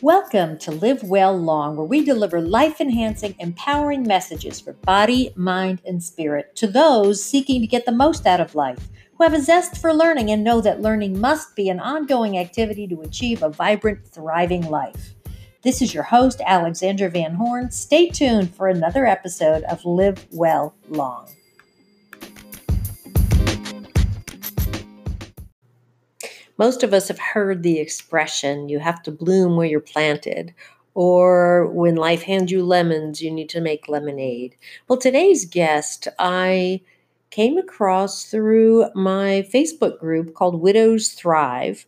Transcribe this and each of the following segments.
Welcome to Live Well Long, where we deliver life-enhancing, empowering messages for body, mind, and spirit to those seeking to get the most out of life, who have a zest for learning and know that learning must be an ongoing activity to achieve a vibrant, thriving life. This is your host, Alexandra Van Horn. Stay tuned for another episode of Live Well Long. Most of us have heard the expression, you have to bloom where you're planted, or when life hands you lemons, you need to make lemonade. Well, today's guest I came across through my Facebook group called Widows Thrive,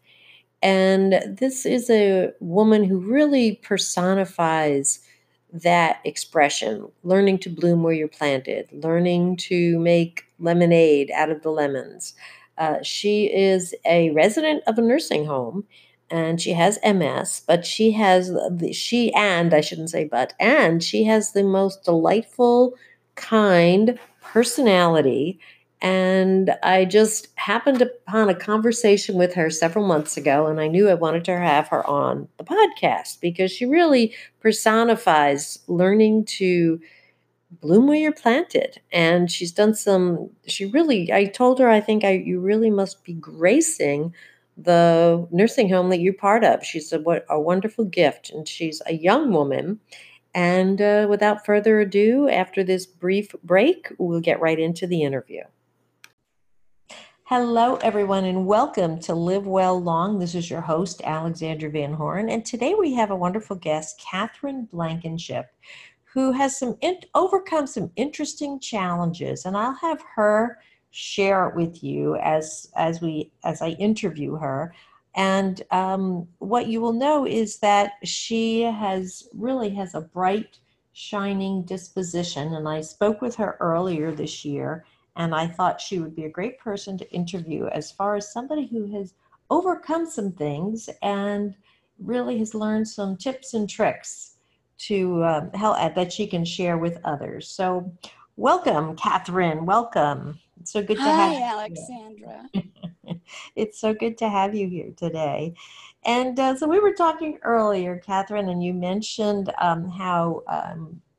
and this is a woman who really personifies that expression, learning to bloom where you're planted, learning to make lemonade out of the lemons. She is a resident of a nursing home, and she has MS, but she has the most delightful, kind personality. And I just happened upon a conversation with her several months ago, and I knew I wanted to have her on the podcast because she really personifies learning to bloom where you're planted. And she's done I told her, you really must be gracing the nursing home that you're part of. She said, what a wonderful gift. And she's a young woman. And without further ado, after this brief break, we'll get right into the interview. Hello, everyone, and welcome to Live Well Long. This is your host, Alexandra Van Horn. And today we have a wonderful guest, Kathryn Blankenship, who has overcome some interesting challenges, and I'll have her share it with you as I interview her. And what you will know is that she has a bright, shining disposition. And I spoke with her earlier this year, and I thought she would be a great person to interview as far as somebody who has overcome some things and really has learned some tips and tricks to help that she can share with others. So welcome, Kathryn. Welcome. It's so good to have you. Hi, Alexandra. It's so good to have you here today. And so we were talking earlier, Kathryn, and you mentioned how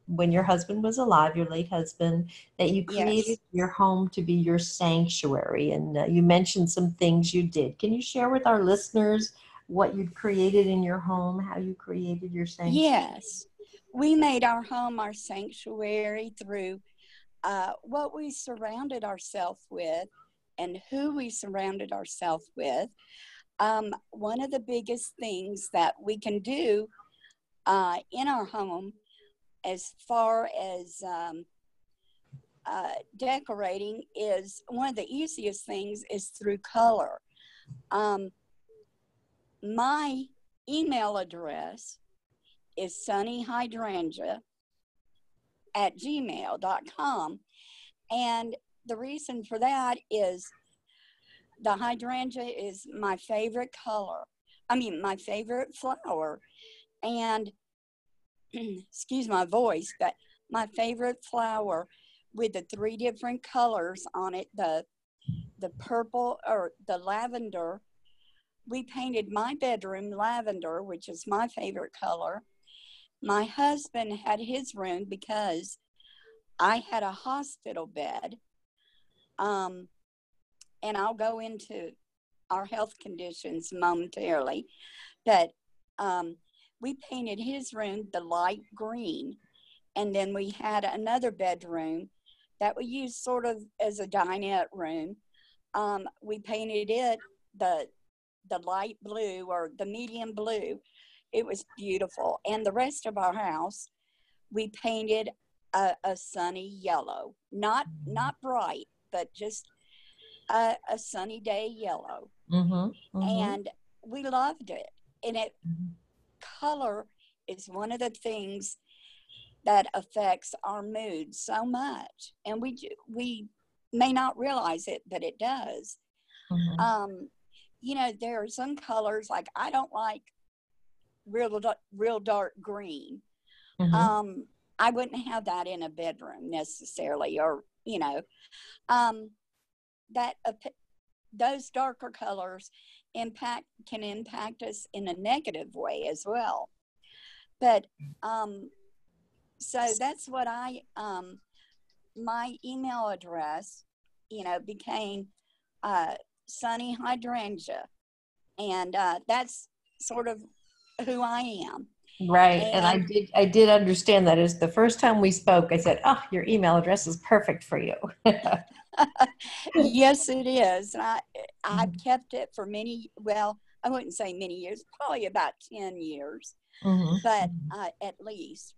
when your husband was alive, your late husband, that you created your home to be your sanctuary. And you mentioned some things you did. Can you share with our listeners what you'd created in your home, how you created your sanctuary? Yes. We made our home our sanctuary through what we surrounded ourselves with and who we surrounded ourselves with. One of the biggest things that we can do in our home as far as decorating is one of the easiest things is through color. My email address is sunnyhydrangea@gmail.com. And the reason for that is the hydrangea is my favorite color. I mean, my favorite flower. And, excuse my voice, but my favorite flower with the three different colors on it, the purple or the lavender. We painted my bedroom lavender, which is my favorite color. My husband had his room because I had a hospital bed. And I'll go into our health conditions momentarily. But we painted his room the light green. And then we had another bedroom that we used sort of as a dinette room. We painted it the light blue or the medium blue. It was beautiful. And the rest of our house, we painted a sunny yellow, not bright, but just a sunny day yellow. Mm-hmm, mm-hmm. And we loved it. And it color is one of the things that affects our mood so much. And we may not realize it, but it does. Mm-hmm. You know, there are some colors, like I don't like real dark green. Mm-hmm. I wouldn't have that in a bedroom necessarily, or, you know, those darker colors can impact us in a negative way as well. But so that's what I, my email address, you know, became sunnyhydrangea. And that's sort of who I am. Right. And I did understand that. Is the first time we spoke, I said, oh, your email address is perfect for you. Yes, it is. I've kept it for many, well, I wouldn't say many years, probably about 10 years, but at least.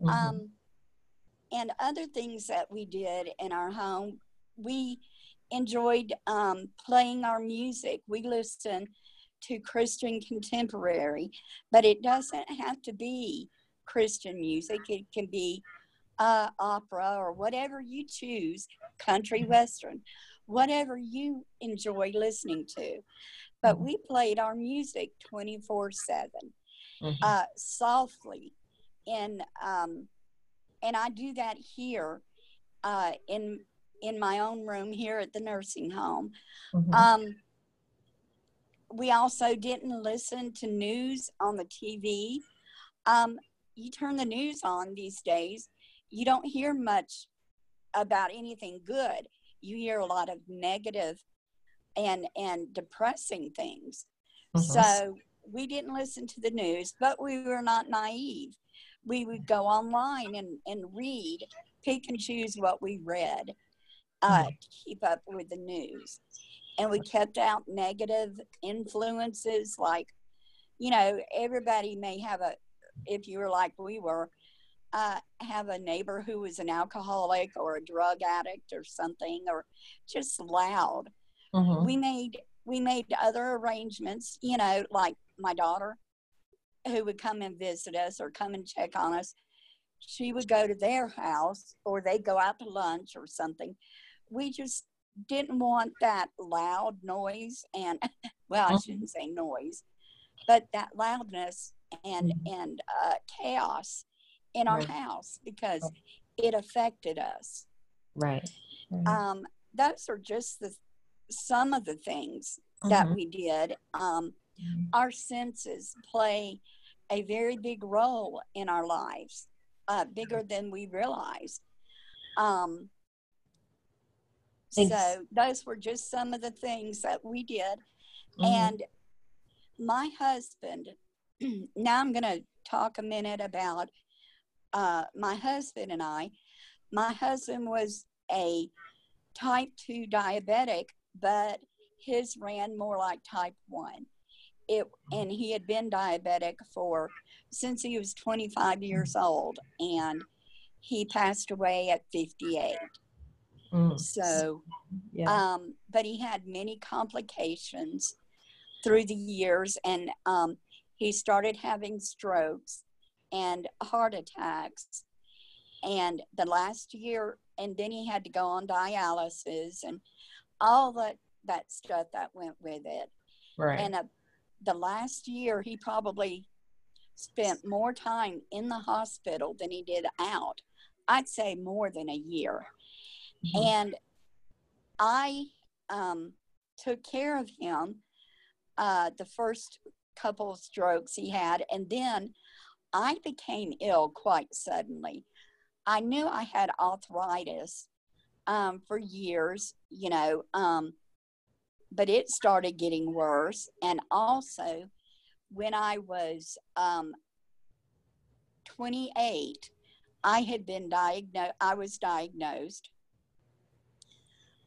And other things that we did in our home, we enjoyed playing our music. We listened to Christian contemporary, but it doesn't have to be Christian music. It can be opera or whatever you choose, country, western, whatever you enjoy listening to. But we played our music 24/7, softly. And I do that here in my own room here at the nursing home. We also didn't listen to news on the TV. You turn the news on these days, you don't hear much about anything good. You hear a lot of negative and depressing things. So we didn't listen to the news, but we were not naive. We would go online and read, pick and choose what we read to keep up with the news. And we kept out negative influences, like, you know, everybody may have a, if you were like we were, have a neighbor who was an alcoholic or a drug addict or something, or just loud. We made other arrangements, you know, like my daughter, who would come and visit us or come and check on us. She would go to their house, or they'd go out to lunch or something. We just didn't want that loud noise, and well, I shouldn't say noise, but that loudness and chaos in our house, because it affected us. Those are just some of the things that we did. Our senses play a very big role in our lives, bigger than we realize. So those were just some of the things that we did. And my husband, now I'm going to talk a minute about my husband and I. My husband was a type 2 diabetic, but his ran more like type 1. And he had been diabetic since he was 25 years old, and he passed away at 58. So, yeah. But he had many complications through the years, and he started having strokes and heart attacks, and the last year, and then he had to go on dialysis and all that stuff that went with it. Right. And the last year, he probably spent more time in the hospital than he did out. I'd say more than a year. And I took care of him the first couple of strokes he had, and then I became ill quite suddenly. I knew I had arthritis for years, you know, but it started getting worse. And also, when I was 28, I was diagnosed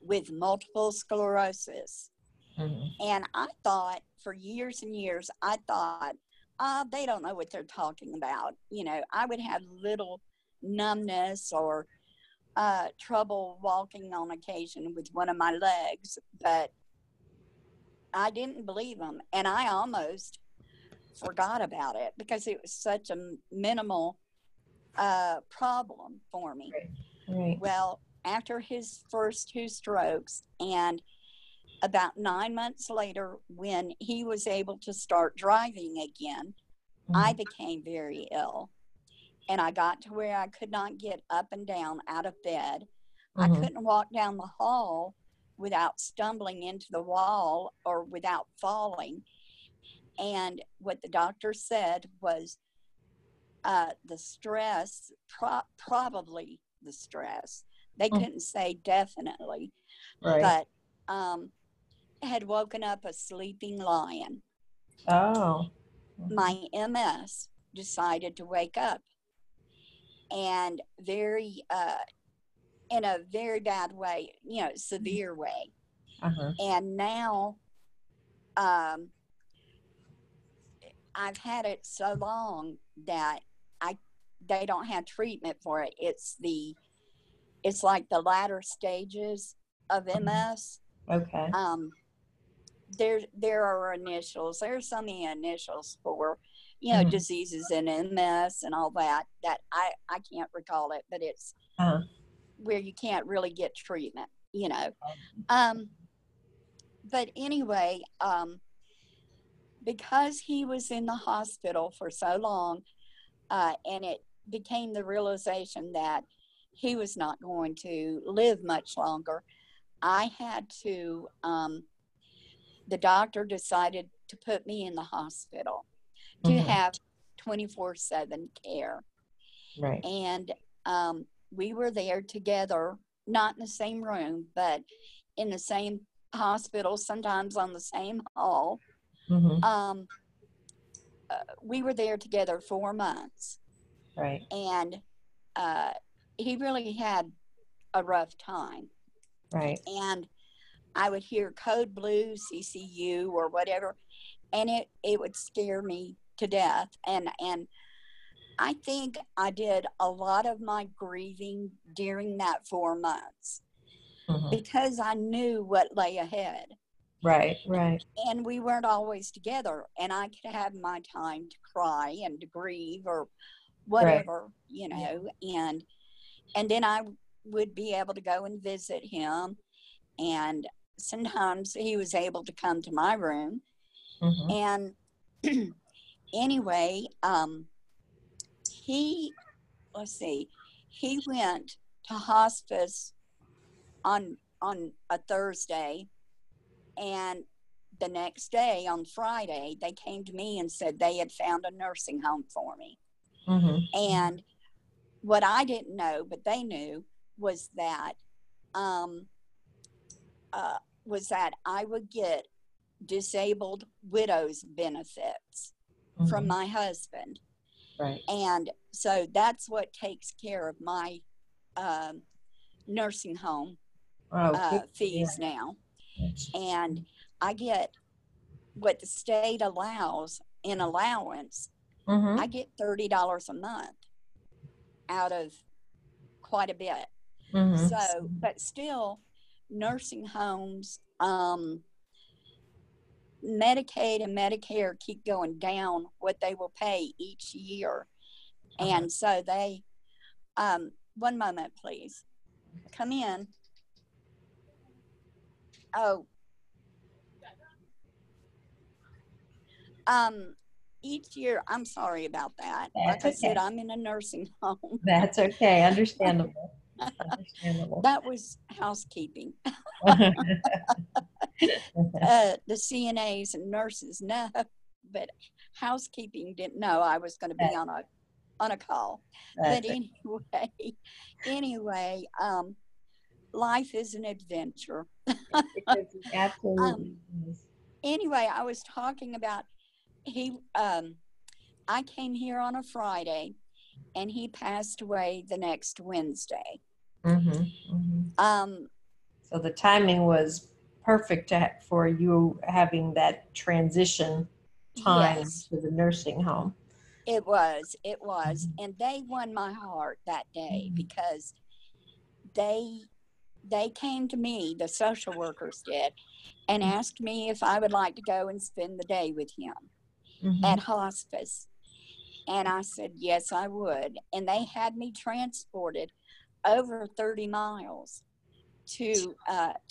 with multiple sclerosis. And I thought for years and years, they don't know what they're talking about. You know, I would have little numbness or trouble walking on occasion with one of my legs, but I didn't believe them. And I almost forgot about it because it was such a minimal problem for me. Well, after his first two strokes, and about 9 months later, when he was able to start driving again, I became very ill, and I got to where I could not get up and down out of bed. I couldn't walk down the hall without stumbling into the wall or without falling. And what the doctor said was, the stress, probably the stress. They couldn't say definitely, right. But had woken up a sleeping lion. Oh. My MS decided to wake up, and in a very bad way, you know, severe way. Uh-huh. And now I've had it so long that they don't have treatment for it. It's like the latter stages of MS. Okay. There are initials. There are some of the initials for, you know, diseases in MS and all that, that I can't recall it, but it's where you can't really get treatment, you know. But anyway, because he was in the hospital for so long, and it became the realization that he was not going to live much longer, I had to, the doctor decided to put me in the hospital to have 24/7 care. Right. And we were there together, not in the same room, but in the same hospital, sometimes on the same hall. We were there together 4 months. Right. And he really had a rough time. Right. And I would hear Code Blue, CCU, or whatever, and it would scare me to death. And I think I did a lot of my grieving during that 4 months because I knew what lay ahead. Right, right. And we weren't always together, and I could have my time to cry and to grieve or whatever, right. You know, and then I would be able to go and visit him, and sometimes he was able to come to my room. And anyway, he went to hospice on a Thursday, and the next day on Friday, they came to me and said they had found a nursing home for me. And what I didn't know, but they knew, was that I would get disabled widows benefits from my husband. Right. And so that's what takes care of my nursing home fees now. And I get what the state allows in allowance. I get $30 a month out of quite a bit. So, but still, nursing homes, Medicaid and Medicare keep going down what they will pay each year. And so they, one moment, please. Come in. Oh. Each year, I'm sorry about that. That's like I said, I'm in a nursing home. That's okay. Understandable. Understandable. That was housekeeping. The CNAs and nurses know, but housekeeping didn't know I was going to be on a call. But anyway, life is an adventure. Absolutely. Anyway, I was talking about I came here on a Friday, and he passed away the next Wednesday. So the timing was perfect for you having that transition time to the nursing home. It was. And they won my heart that day because they came to me, the social workers did, and asked me if I would like to go and spend the day with him at hospice. And I said, yes, I would. And they had me transported over 30 miles to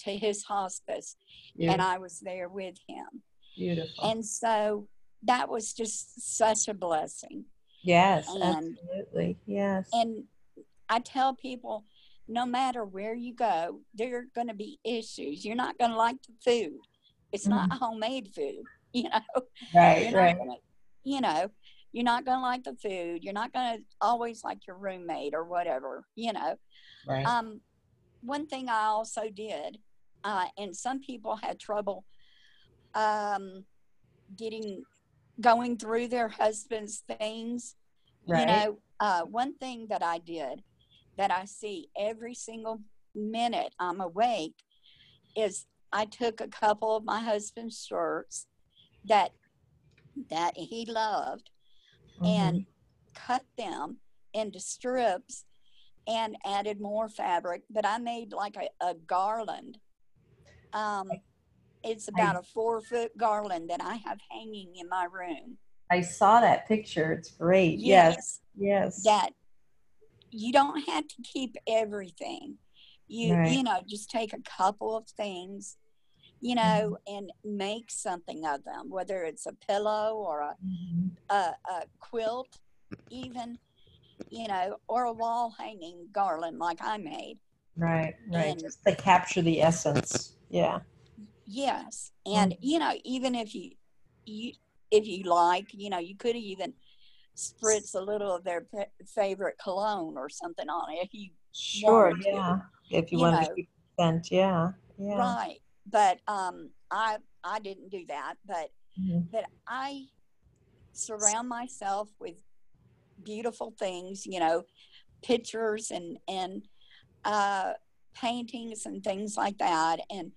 his hospice. And I was there with him. Beautiful. And so that was just such a blessing. Yes, absolutely. Yes. And I tell people, no matter where you go, there are going to be issues. You're not going to like the food. It's not homemade food, you know. Right, right. You know, You're not going to like the food. You're not going to always like your roommate or whatever, you know. Right. One thing I also did, and some people had trouble going through their husband's things. Right. You know, one thing that I did that I see every single minute I'm awake is I took a couple of my husband's shirts that he loved, mm-hmm. and cut them into strips and added more fabric. But I made like a garland. It's about a 4-foot garland that I have hanging in my room. I saw that picture. It's great. Yes. That you don't have to keep everything. You know, just take a couple of things, you know, mm-hmm. and make something of them, whether it's a pillow or mm-hmm. a quilt, even, you know, or a wall hanging garland like I made. Right. And just to capture the essence. Yeah. Yes. And, mm-hmm. you know, even if you like, you know, you could even spritz a little of their favorite cologne or something on it if you want to. Yeah. If you want to keep the scent, yeah. Right. But I didn't do that, but mm-hmm. but I surround myself with beautiful things, you know, pictures and paintings and things like that, and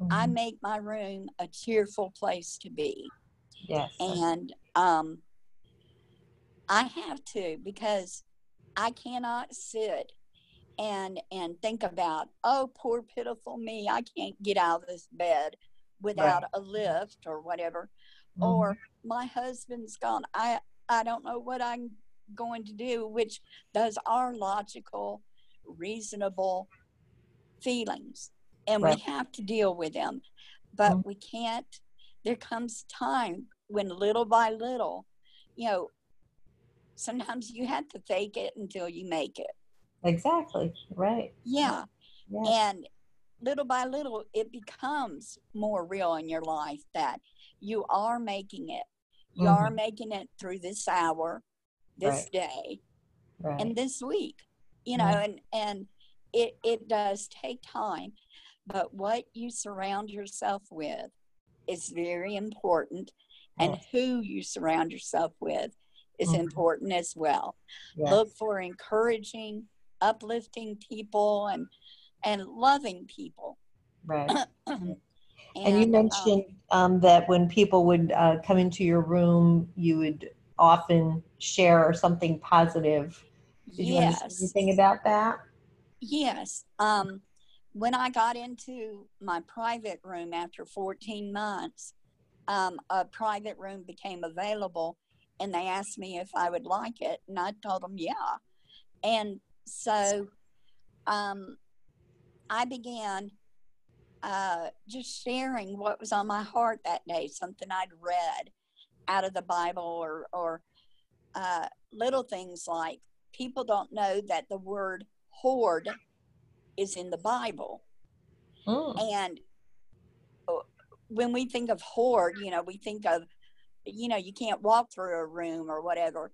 mm-hmm. I make my room a cheerful place to be. Yes. And I have to, because I cannot sit and think about, oh, poor pitiful me, I can't get out of this bed without a lift or whatever, mm-hmm. or my husband's gone, I don't know what I'm going to do, which those are logical, reasonable feelings, and we have to deal with them, but mm-hmm. we can't. There comes time when little by little, you know, sometimes you have to fake it until you make it. Exactly. Right. Yeah. Yes. And little by little, it becomes more real in your life that you are making it. You mm-hmm. are making it through this hour, this day, and this week, you know, and it does take time, but what you surround yourself with is very important, and who you surround yourself with is mm-hmm. important as well. Yes. Look for encouraging, uplifting people and loving people. Right. and you mentioned that when people would come into your room, you would often share something positive. Did you want to say anything about that? Yes. When I got into my private room after 14 months, a private room became available, and they asked me if I would like it, and I told them, yeah. And so I began just sharing what was on my heart that day, something I'd read out of the Bible or little things like, people don't know that the word hoard is in the Bible. Mm. And when we think of hoard, you know, we think of, you know, you can't walk through a room or whatever,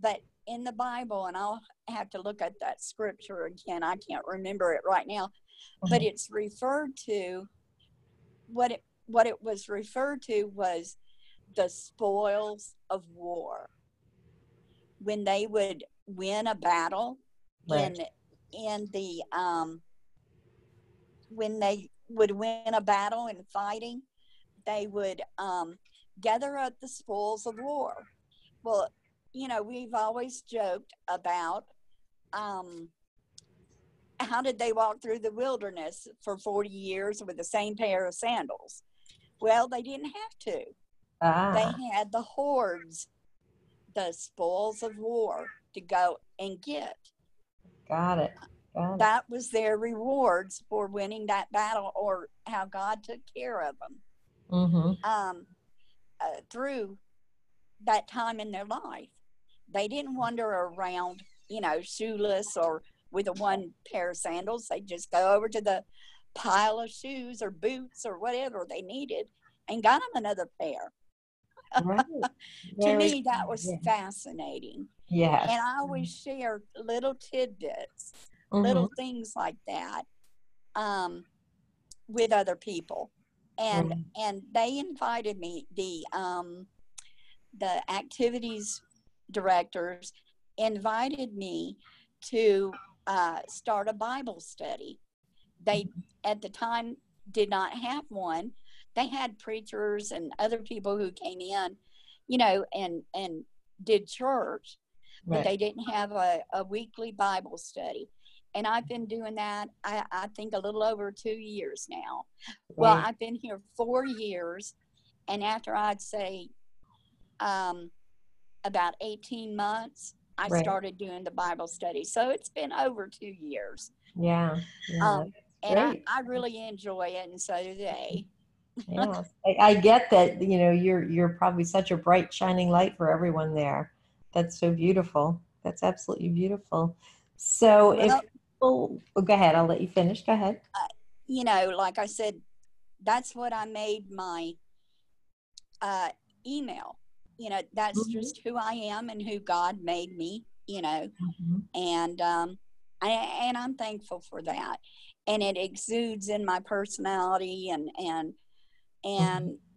but in the Bible, and I'll have to look at that scripture again, I can't remember it right now, mm-hmm. but it's referred to, what it was referred to was the spoils of war. When they would win a battle, when they would win a battle in fighting, they would gather up the spoils of war. Well, you know, we've always joked about how did they walk through the wilderness for 40 years with the same pair of sandals? Well, they didn't have to. They had the hordes, the spoils of war to go and get. Got it. That was their rewards for winning that battle, or how God took care of them through that time in their life. They didn't wander around, you know, shoeless or with a one pair of sandals. They just go over to the pile of shoes or boots or whatever they needed and got them another pair. Right. To me, that was fascinating. Yes. And I always share little tidbits, little things like that with other people. And and they invited me, the activities directors invited me to start a Bible study. They, at the time, did not have one. They had preachers and other people who came in, you know, and did church, but they didn't have a weekly Bible study. And I've been doing that, I think, a little over 2 years now. Well, I've been here 4 years, and after I'd say about 18 months, I started doing the Bible study. So it's been over 2 years. Yeah. And I really enjoy it, and so do they. Yeah, I get that. You know, you're probably such a bright shining light for everyone there. That's so beautiful. That's absolutely beautiful. So well, if go ahead, I'll let you finish. Go ahead. You know, like I said, that's what I made my email. You know, that's just who I am and who God made me. You know, and and I'm thankful for that. And it exudes in my personality and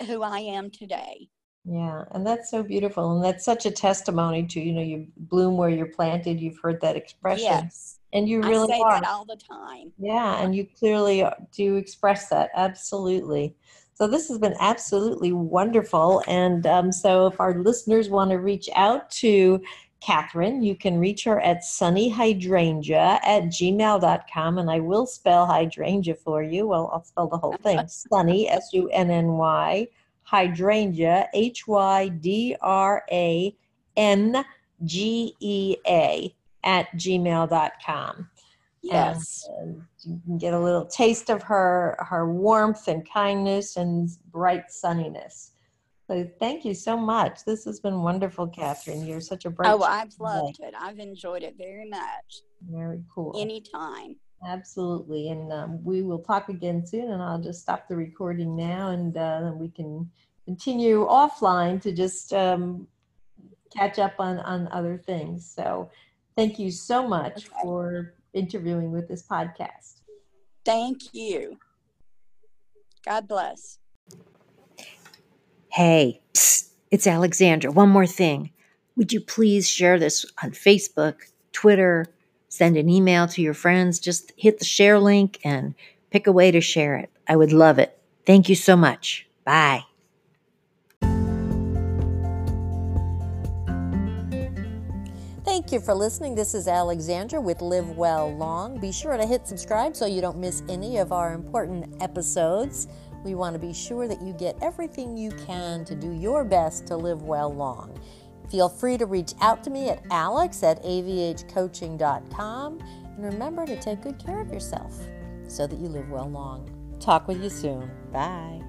who I am today. Yeah. And that's so beautiful. And that's such a testimony to, you know, you bloom where you're planted. You've heard that expression. Yes. And you really I say that all the time. Yeah. And you clearly do express that. Absolutely. So this has been absolutely wonderful. And so if our listeners want to reach out to Kathryn, you can reach her at sunnyhydrangea@gmail.com, and I will spell hydrangea for you. Well, I'll spell the whole thing. Sunny, S-U-N-N-Y, hydrangea, H-Y-D-R-A-N-G-E-A @gmail.com. Yes. And you can get a little taste of her warmth and kindness and bright sunniness. So thank you so much. This has been wonderful, Kathryn. You're such a bright child. Oh, I've loved it. I've enjoyed it very much. Very cool. Anytime. Absolutely. And we will talk again soon, and I'll just stop the recording now, and then we can continue offline to just catch up on other things. So thank you so much for interviewing with this podcast. Thank you. God bless. Hey, psst, it's Alexandra. One more thing. Would you please share this on Facebook, Twitter, send an email to your friends. Just hit the share link and pick a way to share it. I would love it. Thank you so much. Bye. Thank you for listening. This is Alexandra with Live Well Long. Be sure to hit subscribe so you don't miss any of our important episodes. We want to be sure that you get everything you can to do your best to live well long. Feel free to reach out to me at alex@avhcoaching.com. And remember to take good care of yourself so that you live well long. Talk with you soon. Bye.